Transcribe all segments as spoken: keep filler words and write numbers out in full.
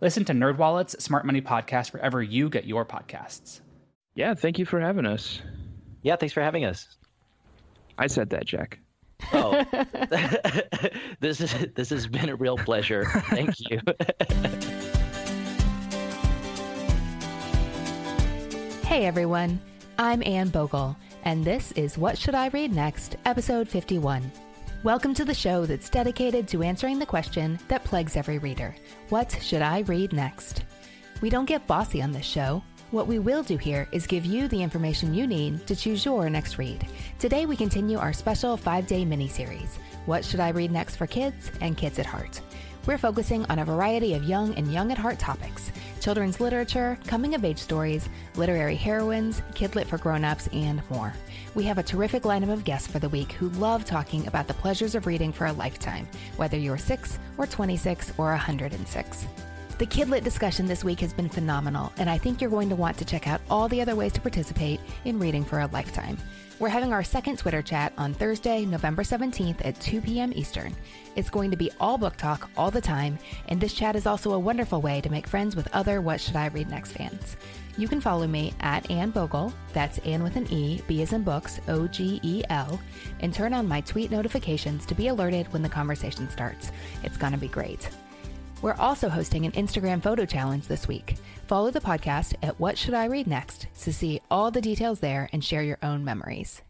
Listen to NerdWallet's Smart Money Podcast wherever you get your podcasts. Yeah, thank you for having us. Yeah, thanks for having us. I said that, Jack. Oh, this is this has been a real pleasure. Thank you. Hey, everyone. I'm Anne Bogel, and this is What Should I Read Next, episode fifty-one. Welcome to the show that's dedicated to answering the question that plagues every reader. What should I read next? We don't get bossy on this show. What we will do here is give you the information you need to choose your next read. Today we continue our special five-day mini-series, What Should I Read Next for Kids and Kids at Heart. We're focusing on a variety of young and young at heart topics: children's literature, coming-of-age stories, literary heroines, kidlit for grown-ups, and more. We have a terrific lineup of guests for the week who love talking about the pleasures of reading for a lifetime, whether you're six or twenty-six or one hundred six. The kidlit discussion this week has been phenomenal, and I think you're going to want to check out all the other ways to participate in reading for a lifetime. We're having our second Twitter chat on Thursday, November seventeenth at two p.m. Eastern. It's going to be all book talk all the time, and this chat is also a wonderful way to make friends with other What Should I Read Next fans. You can follow me at Anne Bogel, that's Anne with an E, B as in books, O G E L, and turn on my tweet notifications to be alerted when the conversation starts. It's going to be great. We're also hosting an Instagram photo challenge this week. Follow the podcast at What Should I Read Next to see all the details there and share your own memories.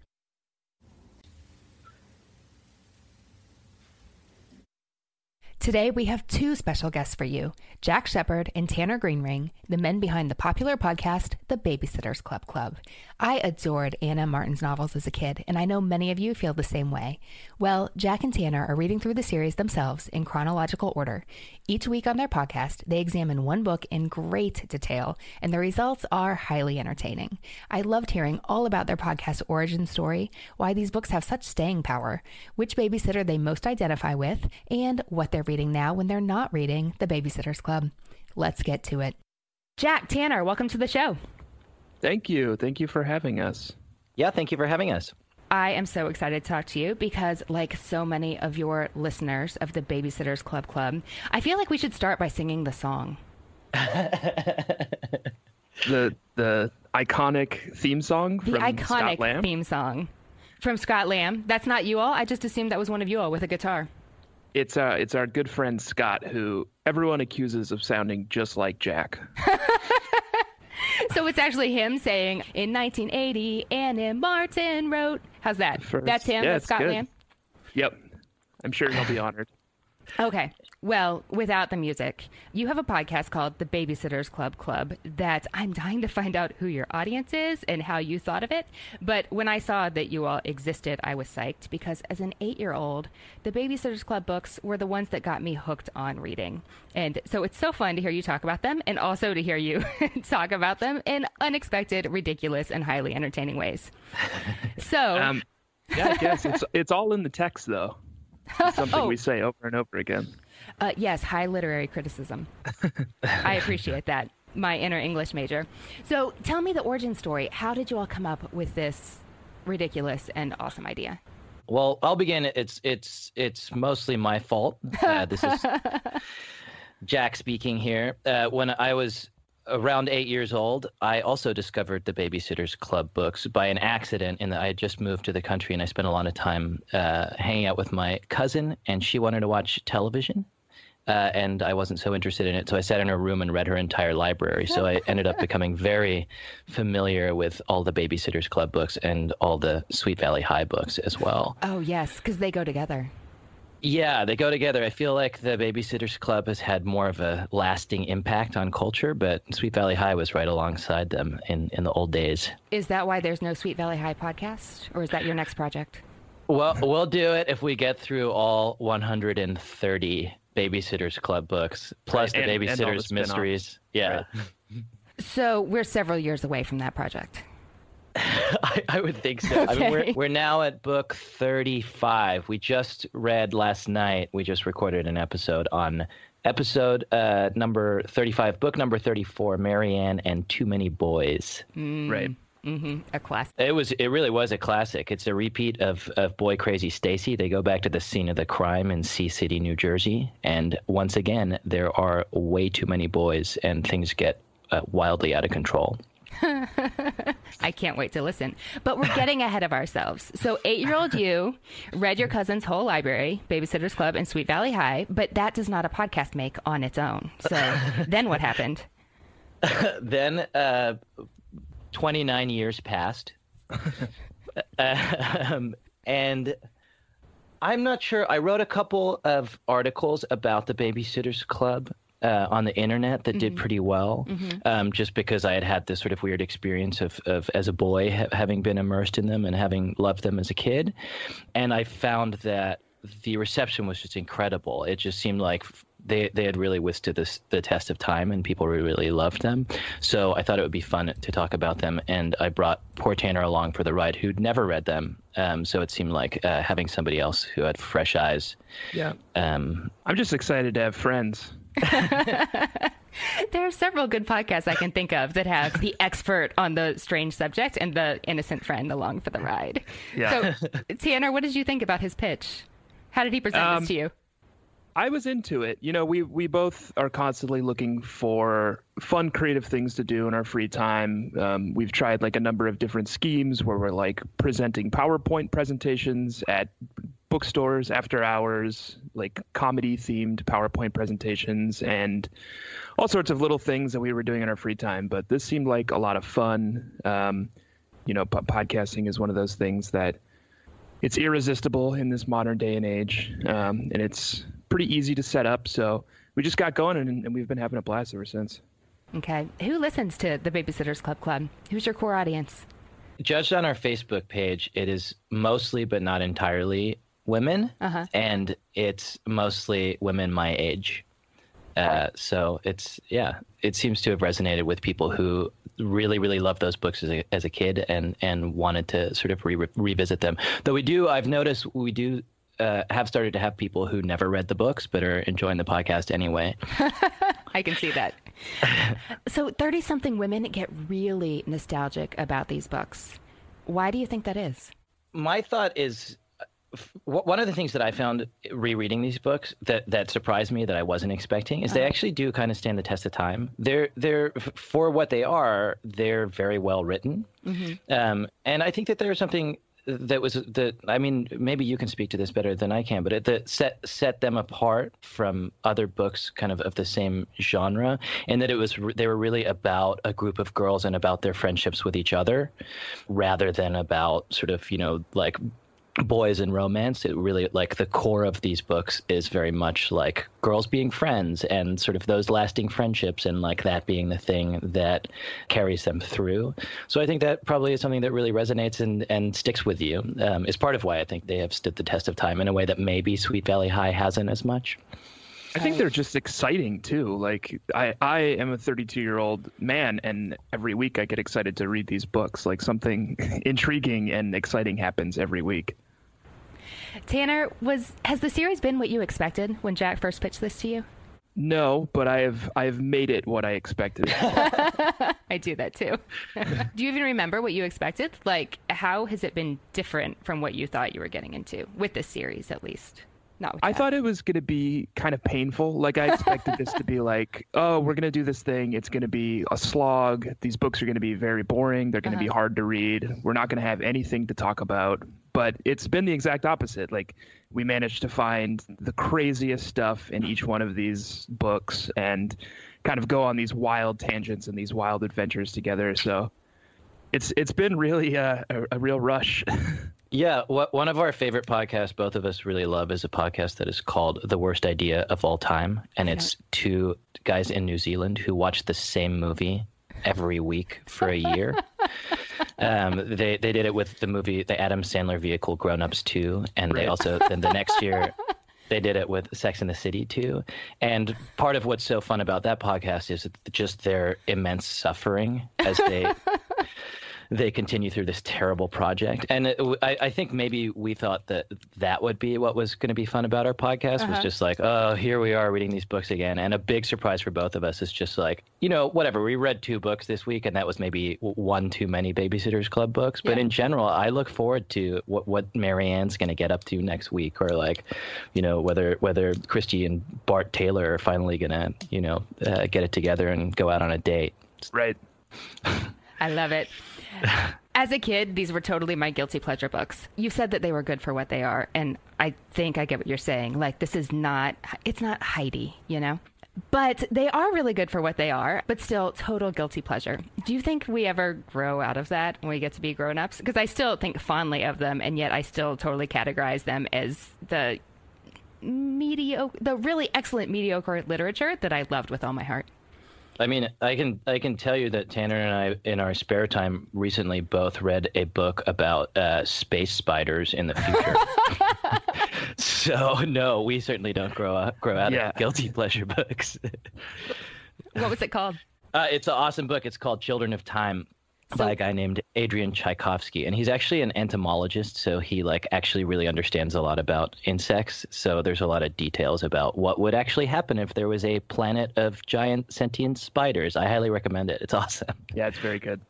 Today we have two special guests for you, Jack Shepherd and Tanner Greenring, the men behind the popular podcast, The Babysitters Club Club. I adored Ann M. Martin's novels as a kid, and I know many of you feel the same way. Well, Jack and Tanner are reading through the series themselves in chronological order. Each week on their podcast, they examine one book in great detail, and the results are highly entertaining. I loved hearing all about their podcast origin story, why these books have such staying power, which babysitter they most identify with, and what they're reading now when they're not reading The Babysitters Club. Let's get to it. Jack, Tanner, welcome to the show. Thank you. Thank you for having us. Yeah, thank you for having us. I am so excited to talk to you because, like so many of your listeners of The Babysitters Club Club, I feel like we should start by singing the song. the the iconic theme song from the iconic Scott Lamb? theme song from Scott Lamb. That's not you all. I just assumed that was one of you all with a guitar. It's uh, it's our good friend Scott, who everyone accuses of sounding just like Jack. So it's actually him saying, in nineteen eighty, Ann M. Martin wrote. How's that? First, That's him? Yeah, That's Scott good. Lamb? Yep. I'm sure he'll be honored. Okay. Well, without the music, you have a podcast called The Babysitters Club Club that I'm dying to find out who your audience is and how you thought of it. But when I saw that you all existed, I was psyched because as an eight-year-old, the Babysitters Club books were the ones that got me hooked on reading. And so it's so fun to hear you talk about them and also to hear you talk about them in unexpected, ridiculous, and highly entertaining ways. So... Um, yeah, I guess it's, it's all in the text, though. It's something oh. we say over and over again. Uh, yes, high literary criticism. I appreciate that. My inner English major. So tell me the origin story. How did you all come up with this ridiculous and awesome idea? Well, I'll begin. It's it's it's mostly my fault. Uh, this is Jack speaking here. Uh, when I was around eight years old, I also discovered the Babysitters Club books by an accident, and I had just moved to the country, and I spent a lot of time uh, hanging out with my cousin, and she wanted to watch television. uh, and I wasn't so interested in it. So I sat in her room and read her entire library. So I ended up becoming very familiar with all the Babysitters Club books and all the Sweet Valley High books as well. Oh, yes, because they go together. Yeah, they go together. I feel like the Babysitters Club has had more of a lasting impact on culture, but Sweet Valley High was right alongside them in, in the old days. Is that why there's no Sweet Valley High podcast, or is that your next project? Well, we'll do it if we get through all one hundred thirty Babysitters Club books, plus right, and, the Babysitters the Mysteries. Yeah. Right. So we're several years away from that project. I, I would think so. Okay. I mean, we're, we're now at book thirty-five. We just read last night. We just recorded an episode on episode uh, number thirty-five, book number thirty-four, Marianne and Too Many Boys. Mm. Right. Mm-hmm. A classic. It was. It really was a classic. It's a repeat of, of Boy Crazy Stacy. They go back to the scene of the crime in Sea City, New Jersey. And once again, there are way too many boys and things get uh, wildly out of control. I can't wait to listen. But we're getting ahead of ourselves. So eight-year-old you read your cousin's whole library, Babysitter's Club and Sweet Valley High, but that does not a podcast make on its own. So then what happened? Then uh, twenty-nine years passed. um, and I'm not sure. I wrote a couple of articles about the Babysitter's Club. Uh, on the internet that mm-hmm. did pretty well, mm-hmm. um, just because I had had this sort of weird experience of, of as a boy, ha- having been immersed in them and having loved them as a kid. And I found that the reception was just incredible. It just seemed like they, they had really withstood this, the test of time, and people really loved them. So I thought it would be fun to talk about them. And I brought poor Tanner along for the ride, who'd never read them. Um, so it seemed like uh, having somebody else who had fresh eyes. Yeah. Um, I'm just excited to have friends. There are several good podcasts I can think of that have the expert on the strange subject and the innocent friend along for the ride. Yeah. So, Tanner, what did you think about his pitch? How did he present um, this to you? I was into it. You know, we, we both are constantly looking for fun, creative things to do in our free time. Um, we've tried like a number of different schemes where we're like presenting PowerPoint presentations at bookstores after hours, like comedy themed PowerPoint presentations and all sorts of little things that we were doing in our free time. But this seemed like a lot of fun. Um, you know, po- podcasting is one of those things that it's irresistible in this modern day and age. Um, and it's pretty easy to set up. So we just got going and, and we've been having a blast ever since. Okay. Who listens to the Babysitters Club Club? Who's your core audience? Judged on our Facebook page, it is mostly, but not entirely, women. Uh-huh. And it's mostly women my age. Uh, so it's, yeah, it seems to have resonated with people who really, really loved those books as a, as a kid and, and wanted to sort of re- revisit them. Though we do, I've noticed we do uh, have started to have people who never read the books but are enjoying the podcast anyway. I can see that. So thirty-something women get really nostalgic about these books. Why do you think that is? My thought is... One of the things that I found rereading these books that, that surprised me that I wasn't expecting is they actually do kind of stand the test of time. They're they're for what they are, they're very well written, mm-hmm. um, and I think that there's something that was that I mean maybe you can speak to this better than I can, but it that set set them apart from other books kind of of the same genre, and that it was they were really about a group of girls and about their friendships with each other, rather than about sort of you know like. boys and romance. It really like the core of these books is very much like girls being friends and sort of those lasting friendships and like that being the thing that carries them through. So I think that probably is something that really resonates and, and sticks with you. Um, is part of why I think they have stood the test of time in a way that maybe Sweet Valley High hasn't as much. I think they're just exciting too. Like I, I am a thirty-two year old man and every week I get excited to read these books. Like something intriguing and exciting happens every week. Tanner, was has the series been what you expected when Jack first pitched this to you? No, but I have I have made it what I expected. I do that too. Do you even remember what you expected? Like, how has it been different from what you thought you were getting into with this series, at least? Not with I that. thought it was going to be kind of painful. Like, I expected this to be like, oh, we're going to do this thing. It's going to be a slog. These books are going to be very boring. They're going to uh-huh. be hard to read. We're not going to have anything to talk about. but it's been the exact opposite. Like, we managed to find the craziest stuff in each one of these books and kind of go on these wild tangents and these wild adventures together. So it's it's been really a, a, a real rush. Yeah, what, one of our favorite podcasts both of us really love is a podcast that is called The Worst Idea of All Time. And it's two guys in New Zealand who watch the same movie every week for a year. um, they they did it with the movie, the Adam Sandler vehicle, Grown Ups two. And they also, then the next year, they did it with Sex and the City two. And part of what's so fun about that podcast is just their immense suffering as they... they continue through this terrible project. And it, I, I think maybe we thought that that would be what was going to be fun about our podcast, uh-huh. was just like, oh, here we are reading these books again. And a big surprise for both of us is just like, you know, whatever. We read two books this week, and that was maybe one too many Babysitters Club books. But yeah. in general, I look forward to what, what Marianne's going to get up to next week, or like, you know, whether whether Christy and Bart Taylor are finally going to, you know, uh, get it together and go out on a date. Right. I love it. As a kid, these were totally my guilty pleasure books. You've said that they were good for what they are, and I think I get what you're saying. Like, this is not, it's not Heidi, you know? But they are really good for what they are, but still total guilty pleasure. Do you think we ever grow out of that when we get to be grown-ups? Because I still think fondly of them, and yet I still totally categorize them as the mediocre, the really excellent mediocre literature that I loved with all my heart. I mean, I can I can tell you that Tanner and I, in our spare time recently, both read a book about uh, space spiders in the future. So, no, we certainly don't grow up, grow out yeah. of guilty pleasure books. What was it called? Uh, it's an awesome book. It's called Children of Time. So, by a guy named Adrian Tchaikovsky, and he's actually an entomologist, so he like actually really understands a lot about insects. So there's a lot of details about what would actually happen if there was a planet of giant sentient spiders. I highly recommend it. It's awesome. Yeah, it's very good.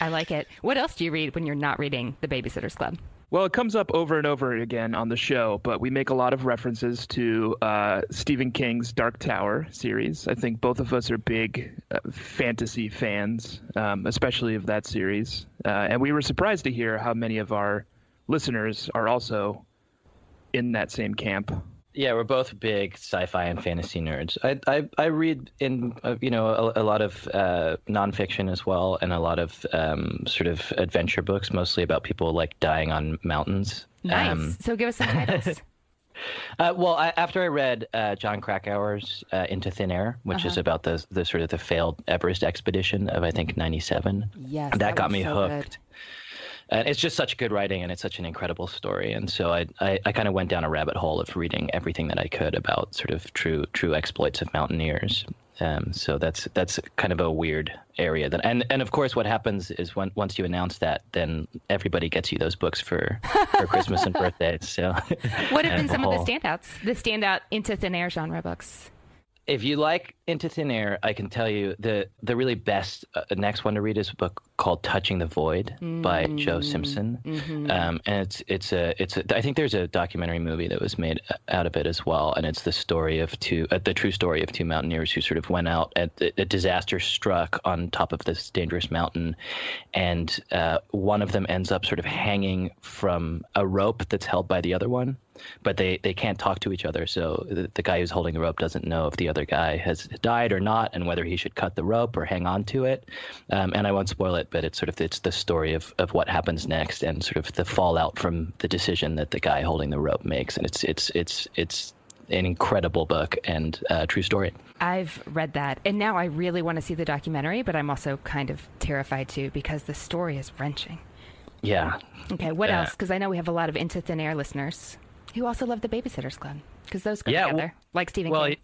I like it. What else do you read when you're not reading The Babysitters Club? Well, it comes up over and over again on the show, but we make a lot of references to uh, Stephen King's Dark Tower series. I think both of us are big uh, fantasy fans, um, especially of that series. Uh, and we were surprised to hear how many of our listeners are also in that same camp. Yeah, we're both big sci-fi and fantasy nerds. I I, I read in uh, you know a, a lot of uh, nonfiction as well, and a lot of um, sort of adventure books, mostly about people like dying on mountains. Nice. Um, so give us some titles. uh, well, I, after I read uh, John Krakauer's uh, Into Thin Air, which uh-huh. is about the the sort of the failed Everest expedition of I think ninety-seven. Yes, that, that got me so hooked. Good. And it's just such good writing, and it's such an incredible story. And so I, I, I kind of went down a rabbit hole of reading everything that I could about sort of true true exploits of mountaineers. Um, so that's that's kind of a weird area. That, and, and of course, what happens is when, once you announce that, then everybody gets you those books for, for Christmas and birthdays. So what have been some whole... of the standouts, the standout Into Thin Air genre books? If you like Into Thin Air, I can tell you the the really best uh, next one to read is a book called Touching the Void mm-hmm. by Joe Simpson, mm-hmm. um, and it's it's a it's a, I think there's a documentary movie that was made out of it as well, and it's the story of two uh, the true story of two mountaineers who sort of went out at the, a disaster struck on top of this dangerous mountain, and uh, one of them ends up sort of hanging from a rope that's held by the other one. But they, they can't talk to each other, so the, the guy who's holding the rope doesn't know if the other guy has died or not, and whether he should cut the rope or hang on to it. Um, and I won't spoil it, but it's sort of it's the story of, of what happens next and sort of the fallout from the decision that the guy holding the rope makes. And it's it's it's it's an incredible book and a true story. I've read that, and now I really want to see the documentary, but I'm also kind of terrified too because the story is wrenching. Yeah. Okay. What uh, else? Because I know we have a lot of Into Thin Air listeners. Who also love The Babysitters Club, because those go yeah, together, well, like Stephen well, King.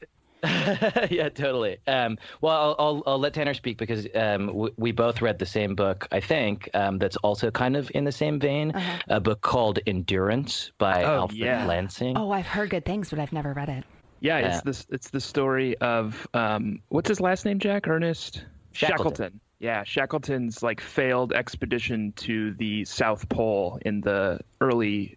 Yeah, totally. Um, well, I'll, I'll, I'll let Tanner speak, because um, w- we both read the same book, I think, um, that's also kind of in the same vein, uh-huh. a book called Endurance by oh, Alfred yeah. Lansing. Oh, I've heard good things, but I've never read it. Yeah, yeah. it's this. It's the story of, um, what's his last name, Jack? Ernest? Shackleton. Shackleton. Yeah, Shackleton's like failed expedition to the South Pole in the early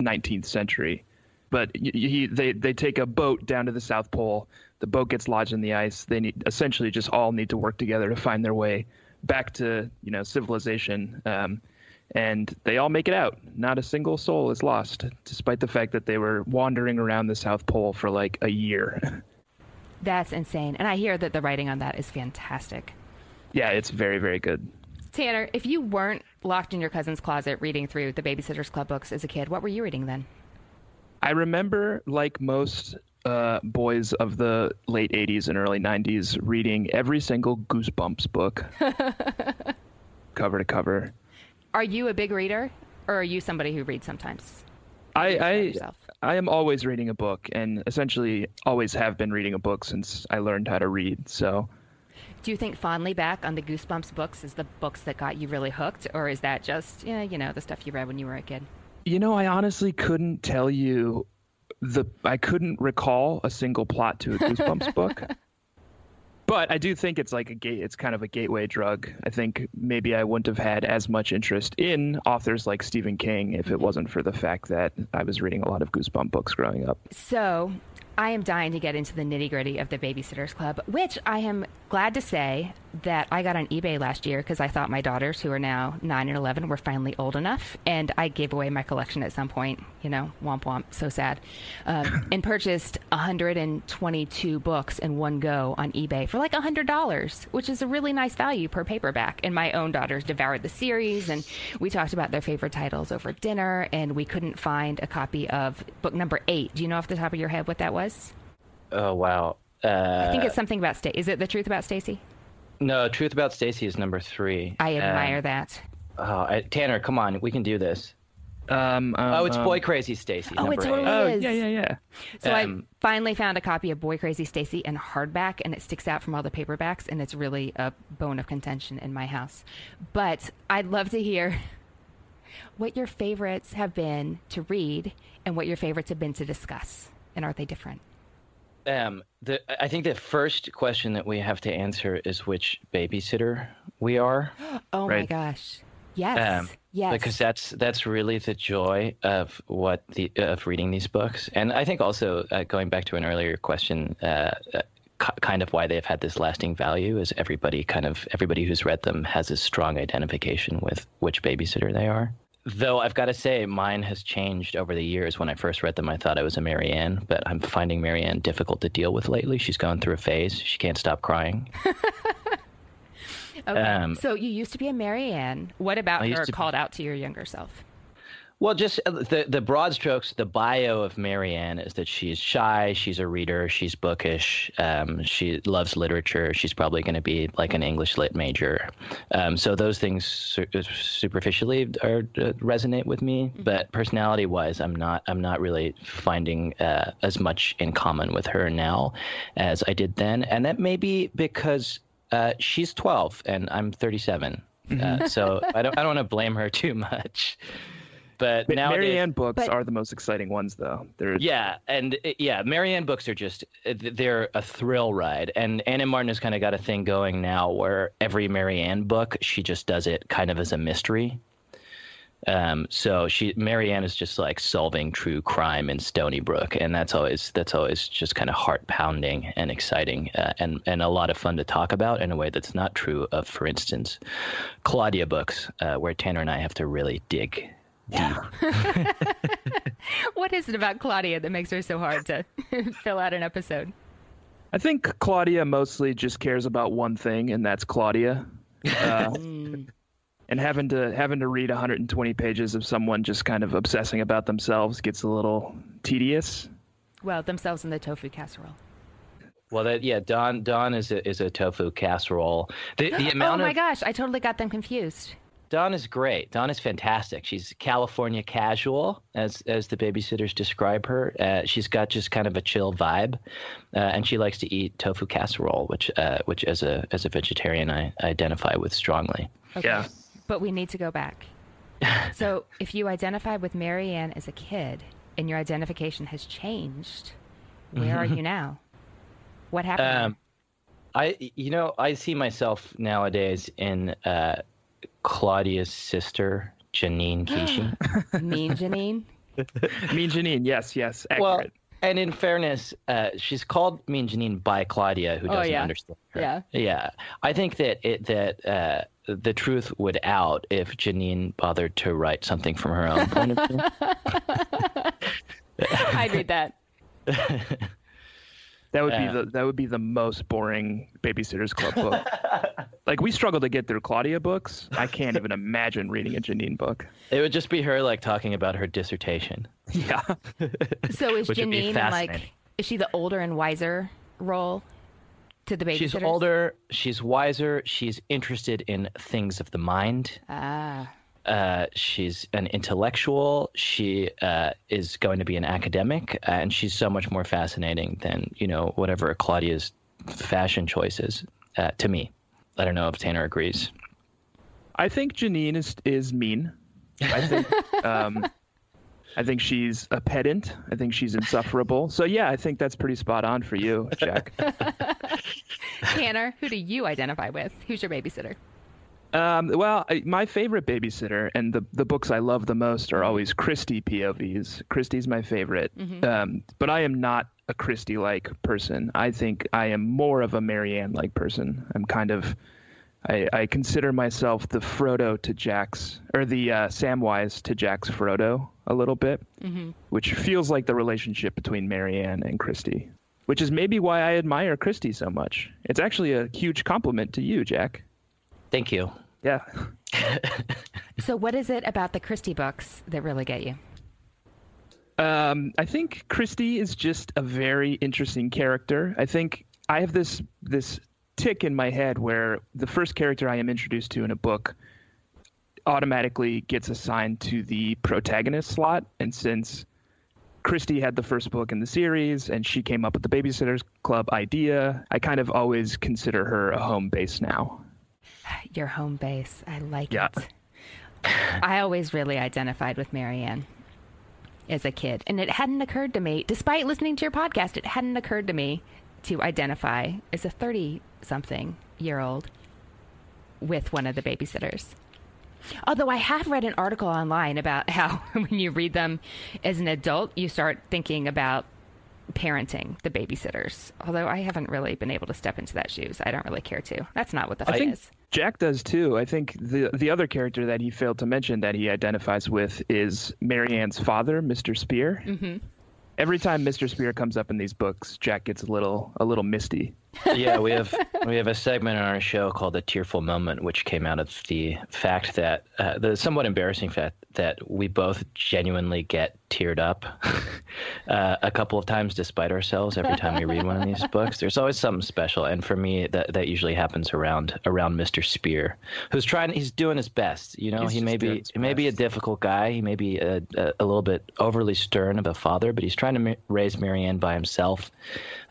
nineteenth century, but he they they take a boat down to the South Pole. The boat gets lodged in the ice. They need essentially just all need to work together to find their way back to you know civilization. Um, And they all make it out. Not a single soul is lost, despite the fact that they were wandering around the South Pole for like a year. That's insane. And I hear that the writing on that is fantastic. Yeah, it's very, very good. Tanner, if you weren't locked in your cousin's closet reading through the Babysitters Club books as a kid, what were you reading then? I remember, like most uh, boys of the late eighties and early nineties, reading every single Goosebumps book cover to cover. Are you a big reader, or are you somebody who reads sometimes? I I, I am always reading a book, and essentially always have been reading a book since I learned how to read. So, do you think fondly back on the Goosebumps books as the books that got you really hooked, or is that just, yeah, you know, the stuff you read when you were a kid? You know, I honestly couldn't tell you the I couldn't recall a single plot to a Goosebumps book. But I do think it's like a gate. It's kind of a gateway drug. I think maybe I wouldn't have had as much interest in authors like Stephen King if it wasn't for the fact that I was reading a lot of Goosebumps books growing up. So I am dying to get into the nitty gritty of the Babysitters Club, which I am glad to say that I got on eBay last year because I thought my daughters, who are now nine and eleven, were finally old enough. And I gave away my collection at some point, you know, womp womp, so sad, um, and purchased one hundred twenty-two books in one go on eBay for like one hundred dollars, which is a really nice value per paperback. And my own daughters devoured the series, and we talked about their favorite titles over dinner, and we couldn't find a copy of book number eight. Do you know off the top of your head what that was? Oh, wow. Uh, I think it's something about Stacey. Is it The Truth About Stacey? No, Truth About Stacey is number three. I admire um, that. Oh, I, Tanner, come on. We can do this. Um, um, oh, it's um, Boy Crazy Stacey. Oh, it totally eight. is. Oh, yeah, yeah, yeah. So um, I finally found a copy of Boy Crazy Stacey in hardback, and it sticks out from all the paperbacks, and it's really a bone of contention in my house. But I'd love to hear what your favorites have been to read and what your favorites have been to discuss, and are they different? Um, the, I think the first question that we have to answer is which babysitter we are. Oh, right? My gosh. Yes. Um, yes. Because that's that's really the joy of what the of reading these books. And I think also uh, going back to an earlier question, uh, uh, c- kind of why they've had this lasting value is everybody kind of everybody who's read them has a strong identification with which babysitter they are. Though I've got to say, mine has changed over the years. When I first read them, I thought I was a Mary Ann, but I'm finding Mary Ann difficult to deal with lately. She's gone through a phase. She can't stop crying. Okay. Um, so you used to be a Mary Ann. What about her called be... out to your younger self? Well, just the the broad strokes, the bio of Mary Ann is that she's shy, she's a reader, she's bookish, um, she loves literature, she's probably going to be like an English lit major. Um, so those things su- superficially are, uh, resonate with me, mm-hmm. but personality-wise, I'm not I'm not really finding uh, as much in common with her now as I did then, and that may be because uh, she's twelve and I'm thirty-seven, mm-hmm. uh, so I don't I don't want to blame her too much. But, but nowadays, Mary Ann books but, are the most exciting ones, though. They're, yeah, and yeah, Mary Ann books are just—they're a thrill ride. And Ann M. Martin has kind of got a thing going now where every Mary Ann book, she just does it kind of as a mystery. Um, so she, Mary Ann is just like solving true crime in Stony Brook, and that's always that's always just kind of heart pounding and exciting, uh, and and a lot of fun to talk about in a way that's not true of, for instance, Claudia books, uh, where Tanner and I have to really dig. Yeah. What is it about Claudia that makes her so hard to fill out an episode? I think Claudia mostly just cares about one thing, and that's Claudia. Uh, and having to having to read one hundred twenty pages of someone just kind of obsessing about themselves gets a little tedious. Well, themselves and the tofu casserole. Well, that yeah, Don Don is a is a tofu casserole. The, the amount oh my of... gosh, I totally got them confused. Dawn is great. Dawn is fantastic. She's California casual, as as the babysitters describe her. Uh, she's got just kind of a chill vibe, uh, and she likes to eat tofu casserole, which uh, which as a as a vegetarian I identify with strongly. Okay. Yeah. But we need to go back. So if you identified with Mary Ann as a kid and your identification has changed, where mm-hmm. are you now? What happened? Um, I you know I see myself nowadays in. Uh, Claudia's sister, Janine Kishi. Mean Janine? Mean Janine, yes, yes. Accurate. Well, and in fairness, uh, she's called Mean Janine by Claudia, who doesn't oh, yeah. understand her. Yeah. Yeah. I think that it, that uh, the truth would out if Janine bothered to write something from her own point of view. I'd read that. That would yeah. be the that would be the most boring Babysitters Club book. Like, we struggle to get through Claudia books. I can't even imagine reading a Janine book. It would just be her like talking about her dissertation. Yeah. So is Janine like is she the older and wiser role to the babysitters? She's older. She's wiser. She's interested in things of the mind. Ah. Uh, she's an intellectual. She uh, is going to be an academic, uh, and she's so much more fascinating than, you know, whatever Claudia's fashion choice is, uh, to me. I don't know if Tanner agrees. I think Janine is is mean. I think um, I think she's a pedant. I think she's insufferable. So yeah, I think that's pretty spot on for you, Jack. Tanner, who do you identify with? Who's your babysitter? Um, well, I, my favorite babysitter and the, the books I love the most are always Christie P O Vs. Christie's my favorite. Mm-hmm. Um, but I am not a Christie-like person. I think I am more of a Mary Ann-like person. I'm kind of, I, I consider myself the Frodo to Jack's, or the uh, Samwise to Jack's Frodo a little bit, mm-hmm. which feels like the relationship between Mary Ann and Christie, which is maybe why I admire Christie so much. It's actually a huge compliment to you, Jack. Thank you. Yeah. So what is it about the Christie books that really get you? Um, I think Christie is just a very interesting character. I think I have this this tick in my head where the first character I am introduced to in a book automatically gets assigned to the protagonist slot. And since Christie had the first book in the series and she came up with the Babysitters Club idea, I kind of always consider her a home base now. Your home base. I like yeah. it. I always really identified with Mary Ann as a kid. And it hadn't occurred to me, despite listening to your podcast, it hadn't occurred to me to identify as a thirty-something-year-old with one of the babysitters. Although I have read an article online about how when you read them as an adult, you start thinking about parenting the babysitters, although I haven't really been able to step into that shoes. I don't really care to. That's not what the fun is. Jack does too. I think the the other character that he failed to mention that he identifies with is Mary Ann's father, Mister Spear. Mm-hmm. Every time Mister Spear comes up in these books, Jack gets a little a little misty. Yeah, we have we have a segment on our show called The Tearful Moment, which came out of the fact that uh, the somewhat embarrassing fact that we both genuinely get teared up uh, a couple of times despite ourselves every time we read one of these books. There's always something special, and for me, that that usually happens around around Mister Spear, who's trying. He's doing his best. You know, he's he may be he best. may be a difficult guy. He may be a, a, a little bit overly stern of a father, but he's trying to ma- raise Mary Ann by himself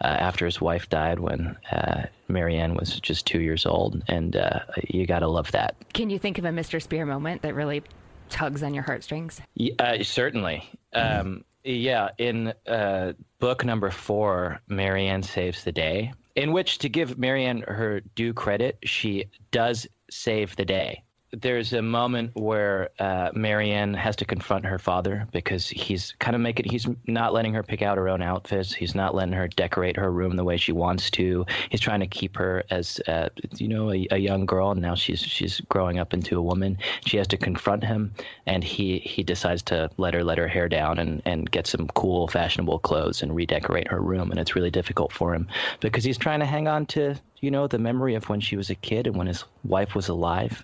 uh, after his wife died when. Uh, Mary Ann was just two years old, and uh, you gotta love that. Can you think of a Mister Spear moment that really tugs on your heartstrings? Yeah, uh, certainly. Mm-hmm. Um, yeah, in uh, book number four, Mary Ann Saves the Day, in which, to give Mary Ann her due credit, she does save the day. There's a moment where uh, Mary Ann has to confront her father because he's kind of making, he's not letting her pick out her own outfits. He's not letting her decorate her room the way she wants to. He's trying to keep her as, uh, you know, a, a young girl. And now she's she's growing up into a woman. She has to confront him, and he, he decides to let her let her hair down and, and get some cool, fashionable clothes and redecorate her room. And it's really difficult for him because he's trying to hang on to, you know, the memory of when she was a kid and when his wife was alive.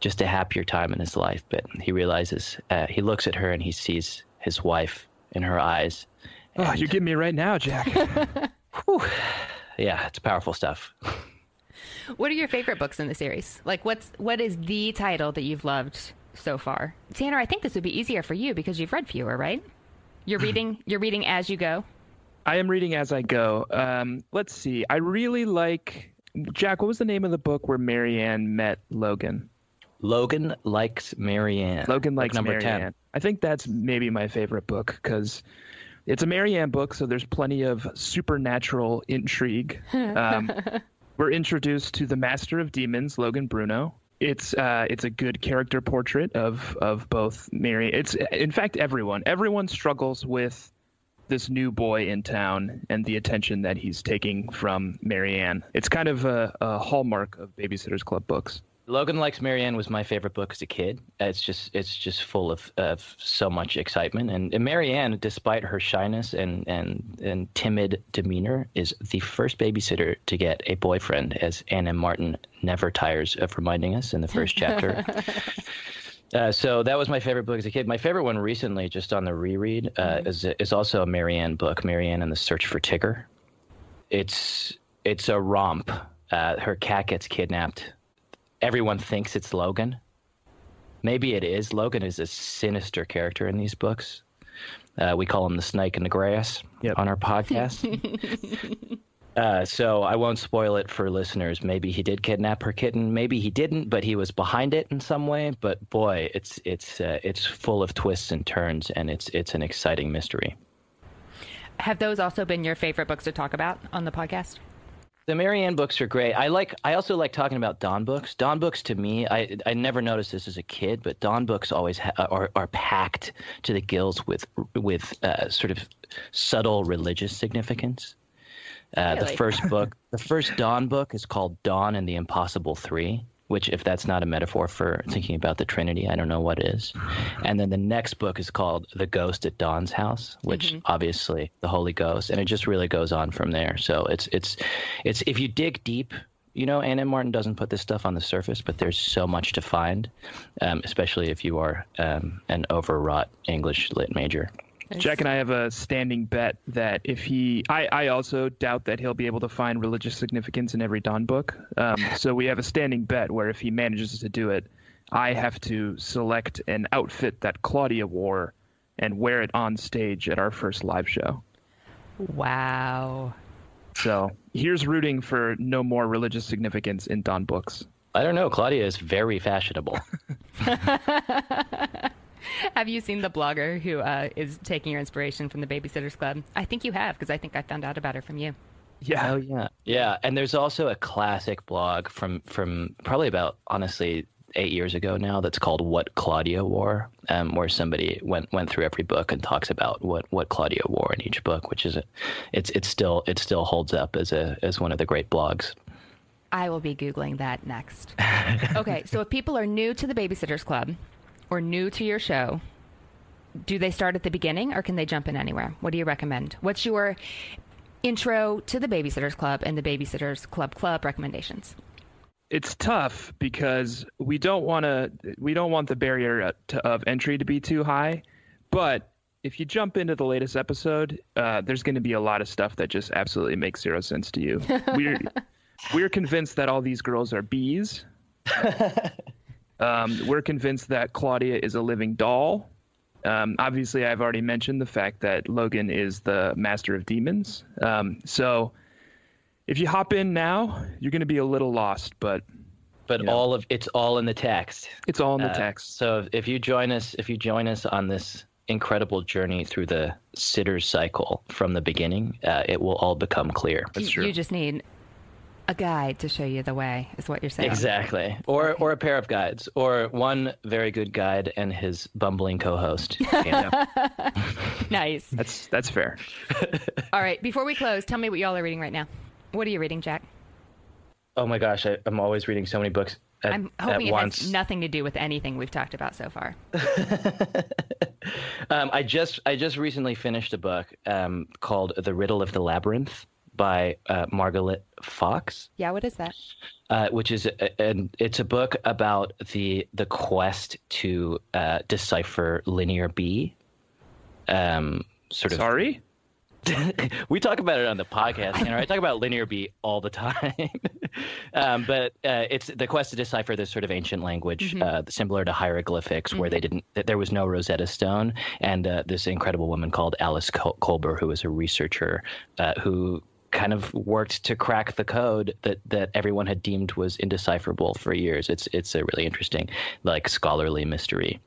Just a happier time in his life. But he realizes, uh, he looks at her and he sees his wife in her eyes. Oh, you're getting me right now, Jack. Whew. Yeah, it's powerful stuff. What are your favorite books in the series? Like, what's what is the title that you've loved so far? Tanner, I think this would be easier for you because you've read fewer, right? You're reading, you're reading as you go? I am reading as I go. Um, let's see. I really like... Jack, what was the name of the book where Mary Ann met Logan? Logan Likes Mary Ann. Logan Likes like Mary ten. Ann. I think that's maybe my favorite book because it's a Mary Ann book, so there's plenty of supernatural intrigue. Um, we're introduced to the master of demons, Logan Bruno. It's uh, it's a good character portrait of of both Mary. It's in fact everyone. Everyone struggles with this new boy in town and the attention that he's taking from Mary Ann. It's kind of a, a hallmark of Babysitters Club books. Logan Likes Marianne was my favorite book as a kid. It's just it's just full of, of so much excitement. And, and Marianne, despite her shyness and, and, and timid demeanor, is the first babysitter to get a boyfriend, as Ann M. Martin never tires of reminding us in the first chapter. Uh, so that was my favorite book as a kid. My favorite one recently, just on the reread, uh, mm-hmm. is, is also a Marianne book, Marianne and the Search for Tigger. It's, it's a romp. Uh, her cat gets kidnapped. Everyone thinks it's Logan. Maybe it is. Logan is a sinister character in these books. Uh, we call him the snake in the grass yep. on our podcast. uh, so I won't spoil it for listeners. Maybe he did kidnap her kitten. Maybe he didn't, but he was behind it in some way. But boy, it's it's uh, it's full of twists and turns, and it's it's an exciting mystery. Have those also been your favorite books to talk about on the podcast? The Marianne books are great. I like. I also like talking about Dawn books. Dawn books to me, I I never noticed this as a kid, but Dawn books always ha- are are packed to the gills with with uh, sort of subtle religious significance. Uh, really? The first book, the first Dawn book, is called Dawn and the Impossible Three, which, if that's not a metaphor for thinking about the Trinity, I don't know what is. And then the next book is called The Ghost at Dawn's House, which mm-hmm. obviously the Holy Ghost, and it just really goes on from there. So it's it's it's if you dig deep, you know, Ann M. Martin doesn't put this stuff on the surface, but there's so much to find, um, especially if you are um, an overwrought English lit major. Nice. Jack and I have a standing bet that if he, I, I also doubt that he'll be able to find religious significance in every Dawn book. Um, so we have a standing bet where if he manages to do it, I have to select an outfit that Claudia wore and wear it on stage at our first live show. Wow. So here's rooting for no more religious significance in Dawn books. I don't know. Claudia is very fashionable. Have you seen the blogger who uh, is taking your inspiration from the Babysitters Club? I think you have, because I think I found out about her from you. Yeah. Oh, yeah. Yeah. And there's also a classic blog from, from probably about, honestly, eight years ago now that's called What Claudia Wore, um, where somebody went went through every book and talks about what, what Claudia wore in each book, which is a, it's it's still it still holds up as a as one of the great blogs. I will be Googling that next. Okay. So if people are new to the Babysitters Club, or new to your show, do they start at the beginning or can they jump in anywhere? What do you recommend? What's your intro to the Babysitters Club and the Babysitters Club Club recommendations? It's tough because we don't want to, we don't want the barrier to, of entry to be too high. But if you jump into the latest episode, uh, there's going to be a lot of stuff that just absolutely makes zero sense to you. We're, we're convinced that all these girls are bees. Um, we're convinced that Claudia is a living doll. Um, obviously, I've already mentioned the fact that Logan is the master of demons. Um, so if you hop in now, you're going to be a little lost, but... But you know. all of it's all in the text. It's all in the uh, text. So if you join us, if you join us on this incredible journey through the sitter cycle from the beginning, uh, it will all become clear. That's true. You just need a guide to show you the way is what you're saying. Exactly. Or okay. or a pair of guides, or one very good guide and his bumbling co-host. You know? Nice. That's that's fair. All right. Before we close, tell me what y'all are reading right now. What are you reading, Jack? Oh, my gosh. I, I'm always reading so many books at once. I'm hoping it once. has nothing to do with anything we've talked about so far. um, I just I just recently finished a book um, called The Riddle of the Labyrinth by uh, Margalit Fox. Yeah, what is that? Uh, which is, a, and it's a book about the the quest to uh, decipher Linear B. Um, sort of. Sorry? We talk about it on the podcast, you know, I talk about Linear B all the time. um, but uh, it's the quest to decipher this sort of ancient language, mm-hmm. uh, similar to hieroglyphics, mm-hmm. where they didn't, there was no Rosetta Stone. And uh, this incredible woman called Alice Kober, who is a researcher uh, who kind of worked to crack the code that, that everyone had deemed was indecipherable for years. It's it's a really interesting, like, scholarly mystery.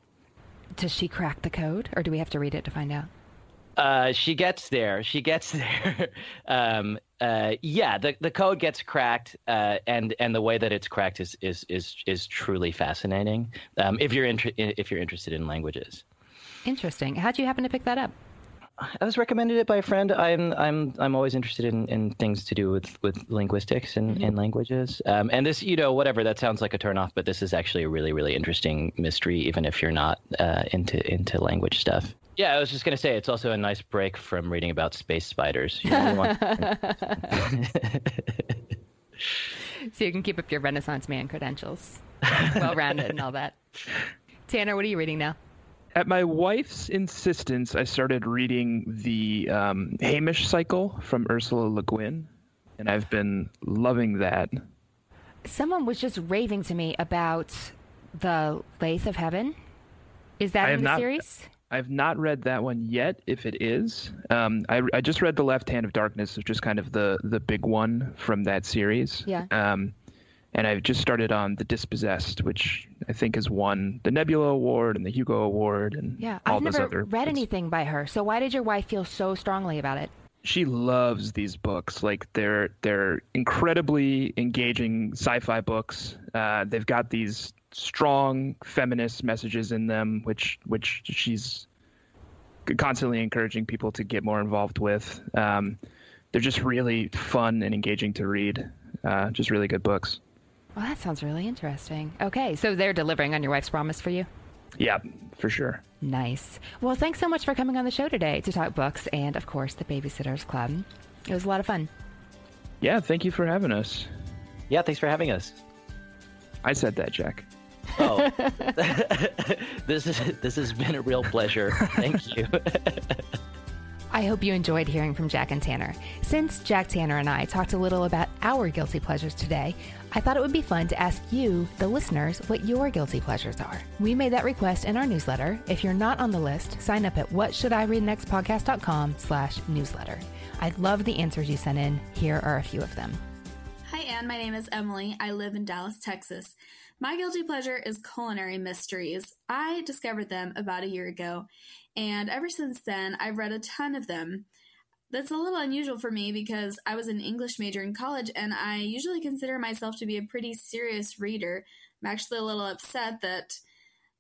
Does she crack the code, or do we have to read it to find out? Uh, she gets there. She gets there. um, uh, yeah, the the code gets cracked, uh, and and the way that it's cracked is is is is truly fascinating. Um, if you're inter- if you're interested in languages. Interesting. How'd you happen to pick that up? I was recommended it by a friend. I'm I'm I'm always interested in, in things to do with, with linguistics and, mm-hmm. and languages. Um, and this, you know, whatever, that sounds like a turnoff, but this is actually a really, really interesting mystery, even if you're not uh, into into language stuff. Yeah, I was just going to say, it's also a nice break from reading about space spiders. You know, you want so you can keep up your Renaissance man credentials. Well-rounded and all that. Tanner, what are you reading now? At my wife's insistence, I started reading the um, Hainish Cycle from Ursula Le Guin, and I've been loving that. Someone was just raving to me about The Lathe of Heaven. Is that I in the not, series? I've not read that one yet, if it is. Um, I, I just read The Left Hand of Darkness, which is kind of the, the big one from that series. Yeah. Um, and I've just started on The Dispossessed, which I think has won the Nebula Award and the Hugo Award and yeah, all those other. Yeah, I've never read things. anything by her. So why did your wife feel so strongly about it? She loves these books. Like they're they're incredibly engaging sci-fi books. Uh, they've got these strong feminist messages in them, which which she's constantly encouraging people to get more involved with. Um, they're just really fun and engaging to read. Uh, just really good books. Well, that sounds really interesting. Okay, so they're delivering on your wife's promise for you? Yeah, for sure. Nice. Well, thanks so much for coming on the show today to talk books and, of course, the Babysitters Club. It was a lot of fun. Yeah, thank you for having us. Yeah, thanks for having us. I said that, Jack. Oh, this is this has been a real pleasure. Thank you. I hope you enjoyed hearing from Jack and Tanner. Since Jack, Tanner, and I talked a little about our guilty pleasures today, I thought it would be fun to ask you, the listeners, what your guilty pleasures are. We made that request in our newsletter. If you're not on the list, sign up at whatshouldireadnextpodcast.com slash newsletter. I love the answers you sent in. Here are a few of them. Hi, Anne. My name is Emily. I live in Dallas, Texas. My guilty pleasure is culinary mysteries. I discovered them about a year ago, and ever since then, I've read a ton of them. That's a little unusual for me because I was an English major in college, and I usually consider myself to be a pretty serious reader. I'm actually a little upset that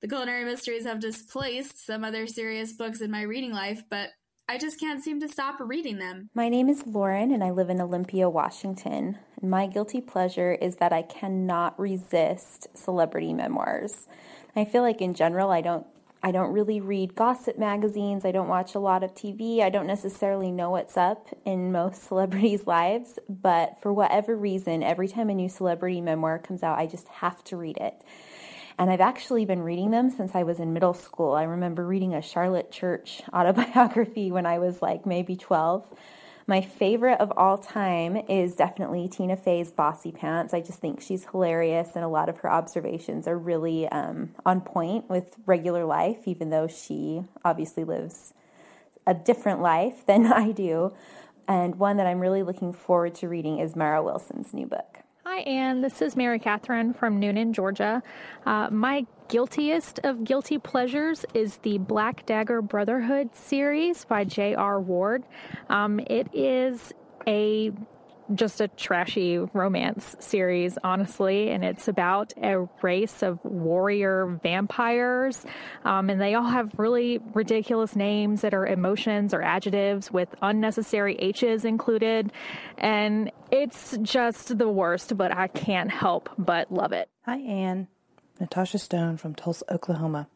the culinary mysteries have displaced some other serious books in my reading life, but I just can't seem to stop reading them. My name is Lauren, and I live in Olympia, Washington. My guilty pleasure is that I cannot resist celebrity memoirs. I feel like in general, I don't I don't really read gossip magazines. I don't watch a lot of T V. I don't necessarily know what's up in most celebrities' lives. But for whatever reason, every time a new celebrity memoir comes out, I just have to read it. And I've actually been reading them since I was in middle school. I remember reading a Charlotte Church autobiography when I was like maybe twelve. My favorite of all time is definitely Tina Fey's Bossy Pants. I just think she's hilarious, and a lot of her observations are really um, on point with regular life, even though she obviously lives a different life than I do. And one that I'm really looking forward to reading is Mara Wilson's new book. Hi, Anne. This is Mary Catherine from Noonan, Georgia. Uh, my guiltiest of guilty pleasures is the Black Dagger Brotherhood series by J R Ward. Um, it is a just a trashy romance series, honestly, and it's about a race of warrior vampires, um, and they all have really ridiculous names that are emotions or adjectives with unnecessary H's included, and it's just the worst, but I can't help but love it. Hi, Anne. Natasha Stone from Tulsa, Oklahoma,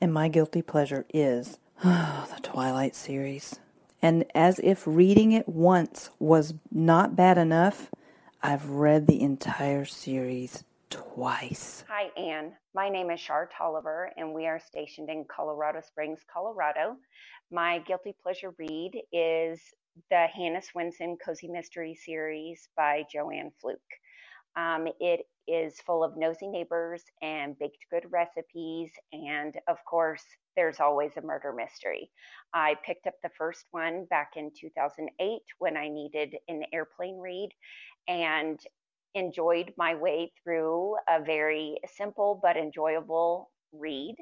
and my guilty pleasure is oh, the Twilight series. And as if reading it once was not bad enough, I've read the entire series twice. Hi, Anne. My name is Shar Tolliver, and we are stationed in Colorado Springs, Colorado. My guilty pleasure read is the Hannah Swenson Cozy Mystery series by Joanne Fluke. Um, it is full of nosy neighbors and baked good recipes, and of course, there's always a murder mystery. I picked up the first one back in two thousand eight when I needed an airplane read and enjoyed my way through a very simple but enjoyable read.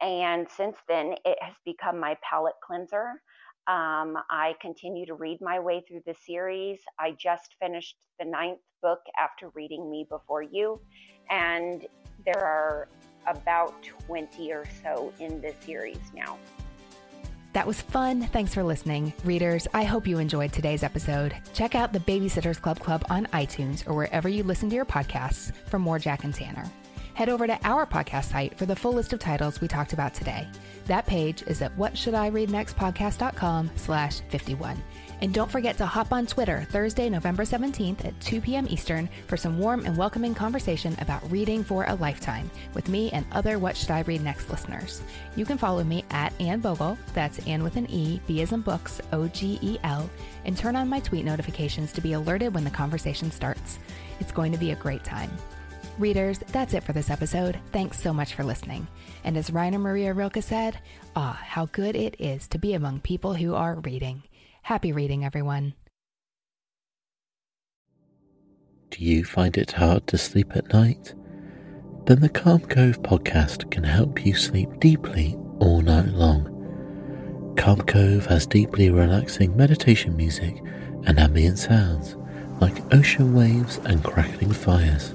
And since then, it has become my palate cleanser. Um, I continue to read my way through the series. I just finished the ninth book after reading Me Before You, and there are about twenty or so in this series now. That was fun. Thanks for listening. Readers, I hope you enjoyed today's episode. Check out the Babysitters Club Club on iTunes or wherever you listen to your podcasts for more Jack and Tanner. Head over to our podcast site for the full list of titles we talked about today. That page is at what should I read next podcast dot com slash fifty-one. And don't forget to hop on Twitter Thursday, November seventeenth at two p.m. Eastern for some warm and welcoming conversation about reading for a lifetime with me and other What Should I Read Next listeners. You can follow me at Anne Bogel, that's Anne with an E, B as in books, O G E L, and turn on my tweet notifications to be alerted when the conversation starts. It's going to be a great time. Readers, that's it for this episode. Thanks so much for listening. And as Rainer Maria Rilke said, ah, how good it is to be among people who are reading. Happy reading, everyone. Do you find it hard to sleep at night? Then the Calm Cove podcast can help you sleep deeply all night long. Calm Cove has deeply relaxing meditation music and ambient sounds like ocean waves and crackling fires.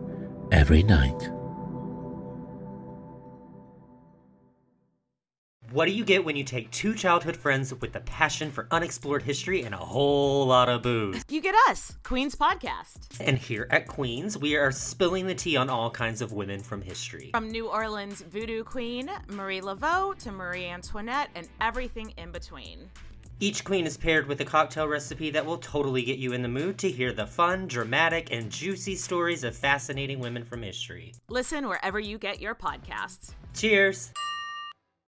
every night. What do you get when you take two childhood friends with a passion for unexplored history and a whole lot of booze? You get us, Queen's Podcast. And here at Queen's, we are spilling the tea on all kinds of women from history. From New Orleans voodoo queen Marie Laveau to Marie Antoinette and everything in between. Each queen is paired with a cocktail recipe that will totally get you in the mood to hear the fun, dramatic, and juicy stories of fascinating women from history. Listen wherever you get your podcasts. Cheers!